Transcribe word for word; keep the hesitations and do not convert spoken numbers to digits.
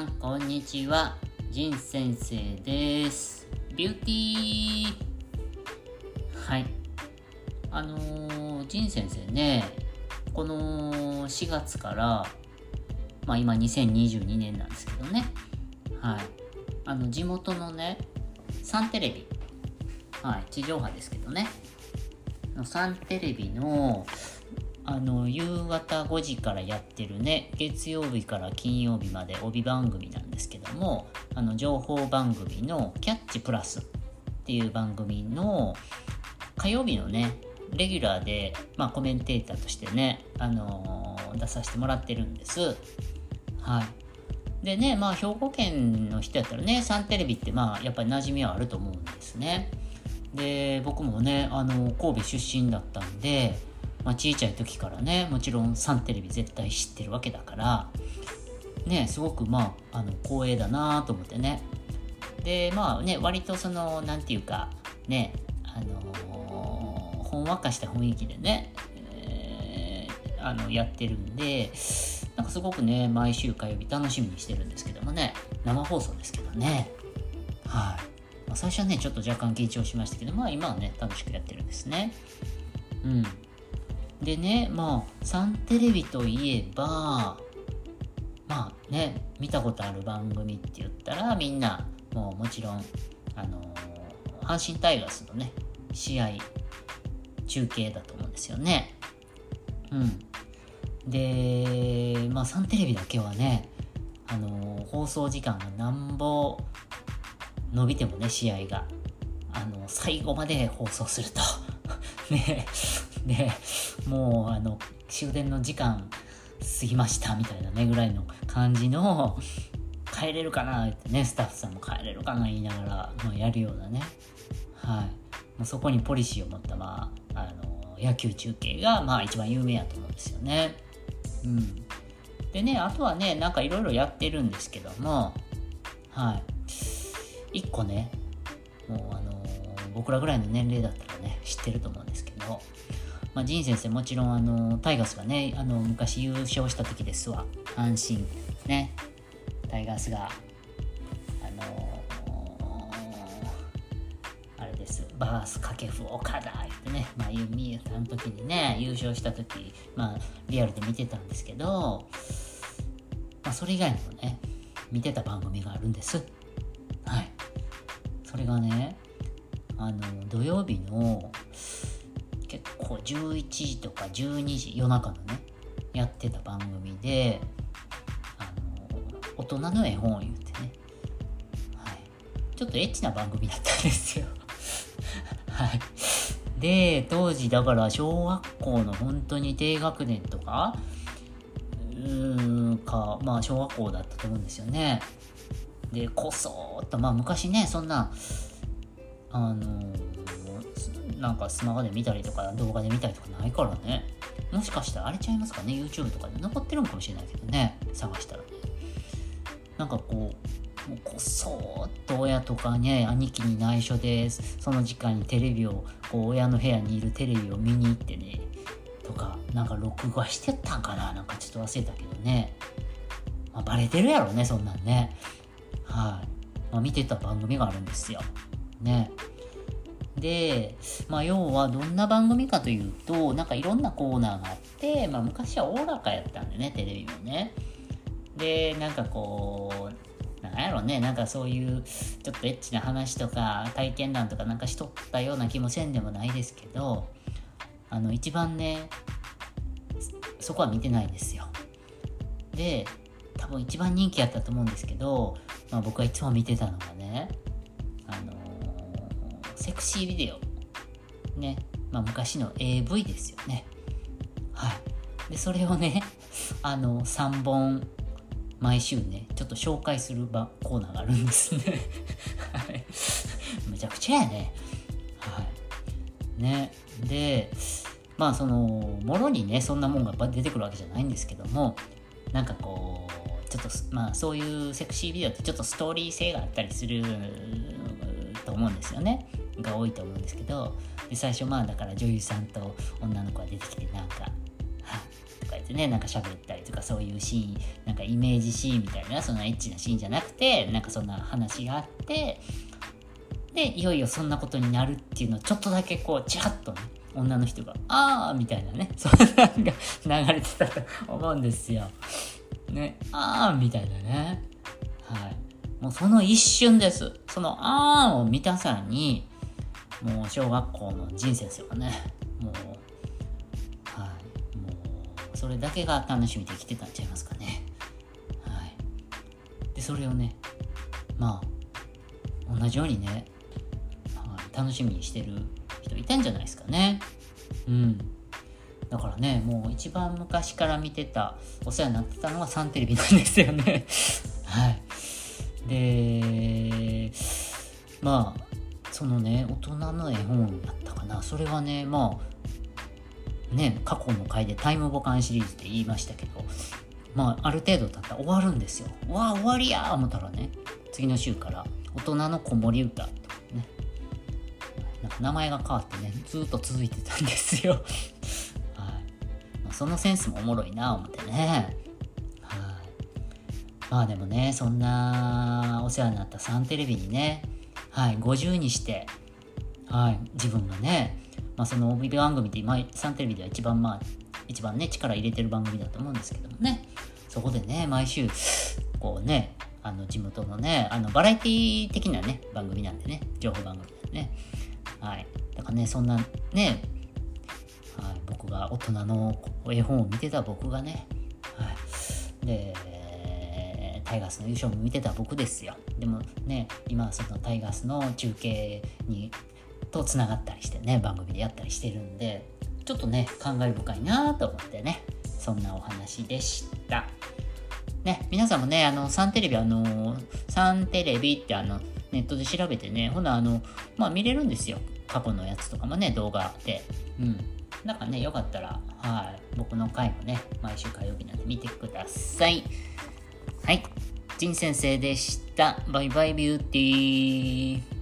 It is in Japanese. さん、こんにちは。ジン先生です。ビューティー。はい。あのー、ジン先生ね、このしがつから、まあ今にせんにじゅうにねんなんですけどね。はい。あの、地元のね、サンテレビ。はい。地上波ですけどね。サンテレビの、あの夕方ごじからやってるね、月曜日から金曜日まで帯番組なんですけども、あの情報番組のキャッチプラスっていう番組の火曜日のねレギュラーで、まあ、コメンテーターとしてね、あのー、出させてもらってるんです。はい。でね、まあ、兵庫県の人やったらね、サンテレビってまあやっぱり馴染みはあると思うんですね。で、僕もね、あの神戸出身だったんで、まあ、小さい時からね、もちろんサンテレビ絶対知ってるわけだからね、すごくまあ、あの光栄だなと思ってね。で、まあね、割とそのなんていうかね、あのー、ほんわかした雰囲気でね、えー、あのやってるんで、なんかすごくね、毎週火曜日楽しみにしてるんですけどもね、生放送ですけどね。はい。まあ、最初はねちょっと若干緊張しましたけど、まあ今はね楽しくやってるんですね。うん。でね、まあサンテレビといえば、まあね、見たことある番組って言ったら、みんなもうもちろんあのー、阪神タイガースのね試合中継だと思うんですよね。うん。で、まあサンテレビだけはね、あのー、放送時間がなんぼ伸びてもね、試合があのー、最後まで放送するとね。でもうあの終電の時間過ぎましたみたいなねぐらいの感じの、帰れるかなってね、スタッフさんも帰れるかな言いながら、まあ、やるようなね。はい。まあ、そこにポリシーを持った、まあ、あの野球中継がまあ一番有名やと思うんですよね。うん。でね、あとはね、なんかいろいろやってるんですけども、はい、一個ね、もうあの僕らぐらいの年齢だったらね知ってると思うんですけど、まあ、ジン先生もちろんあのタイガースがね、あの昔優勝した時ですわ、阪神ね、タイガースがあのー、あれです、バース掛布岡田ってね、まあユミあの時にね優勝した時、まあリアルで見てたんですけど、まあ、それ以外にもね見てた番組があるんです。はい。それがね、あの土曜日の結構じゅういちじとかじゅうにじ、夜中のねやってた番組で、あの大人の絵本を言ってね、はい、ちょっとエッチな番組だったんですよはい。で、当時だから小学校の本当に低学年とかうーんか、まあ小学校だったと思うんですよね。で、こそーっと、まあ昔ね、そんなあのなんかスマホで見たりとか動画で見たりとかないからね、もしかしたらあれちゃいますかね、 YouTube とかで残ってるのかもしれないけどね、探したらね、なんかこう、もうこそーっと親とかね、兄貴に内緒でその時間にテレビをこう、親の部屋にいるテレビを見に行ってねとか、なんか録画してったんかな、なんかちょっと忘れたけどね、まあ、バレてるやろね、そんなんね。はい。まあ、見てた番組があるんですよね。で、まあ、要はどんな番組かというと、なんかいろんなコーナーがあって、まあ、昔はおおらかやったんでね、テレビもね。で、なんかこう、なんやろね、なんかそういうちょっとエッチな話とか体験談とかなんかしとったような気もせんでもないですけど、あの一番ね、そこは見てないですよ。で、多分一番人気やったと思うんですけど、まあ、僕はいつも見てたのがね、あのセクシービデオね、まあ、昔の エーブイ ですよね。はい。で、それをねあのさんぼん毎週ねちょっと紹介するばコーナーがあるんですねはい。めちゃくちゃやね。はいね。で、まあそのもろにねそんなもんが出てくるわけじゃないんですけども、なんかこうちょっとまあそういうセクシービデオってちょっとストーリー性があったりすると思うんですよね、が多いと思うんですけど、で最初まあだから女優さんと女の子が出てきて、なんかはっとか言っってね、なんか喋ったりとか、そういうシーン、なんかイメージシーンみたいな、そんなエッチなシーンじゃなくて、なんかそんな話があって、でいよいよそんなことになるっていうのをちょっとだけこうチラッとね、女の人があーみたいなね、そんなんが流れてたと思うんですよね。あーみたいなね、はい、もうその一瞬です。そのあーを見たさに、もう小学校の人生ですよね。もう、はい、もうそれだけが楽しみで生きてたんちゃいますかね。はい。でそれをね、まあ同じようにね、はい、楽しみにしてる人いたんじゃないですかね。うん。だからね、もう一番昔から見てた、お世話になってたのがサンテレビなんですよね。はい。で、まあ。そのね、大人の絵本だったかな、それはね、まあね、過去の回でタイムボカンシリーズって言いましたけど、まあある程度経ったら終わるんですよ。わあ終わりやー思ったらね、次の週から大人の子守歌とかね、なんか名前が変わってね、ずっと続いてたんですよ、はい、まあ、そのセンスもおもろいな思ってね。はい、まあでもね、そんなお世話になったサンテレビにね、はい、ごじゅうにして、はい、自分がね、まあ、その帯番組って今サンテレビでは一番、まあ、一番ね力入れてる番組だと思うんですけどもね、そこでね、毎週こうね、あの地元のね、あのバラエティ的なね番組なんでね、情報番組なんでね、はい、だからね、そんなね、はい、僕が大人の絵本を見てた僕がね、はい、でタイガースの優勝も見てた僕ですよ。でもね、今そのタイガースの中継にとつながったりしてね、番組でやったりしてるんで、ちょっとね感慨深いなと思ってね、そんなお話でしたね。皆さんもね、あのサンテレビ、あのサンテレビってあのネットで調べてね、ほなあのまあ見れるんですよ、過去のやつとかもね、動画で、うん、なんかね、よかったら、はい、僕の回もね、毎週火曜日なんで見てください。はい、仁先生でした。バイバイビューティー。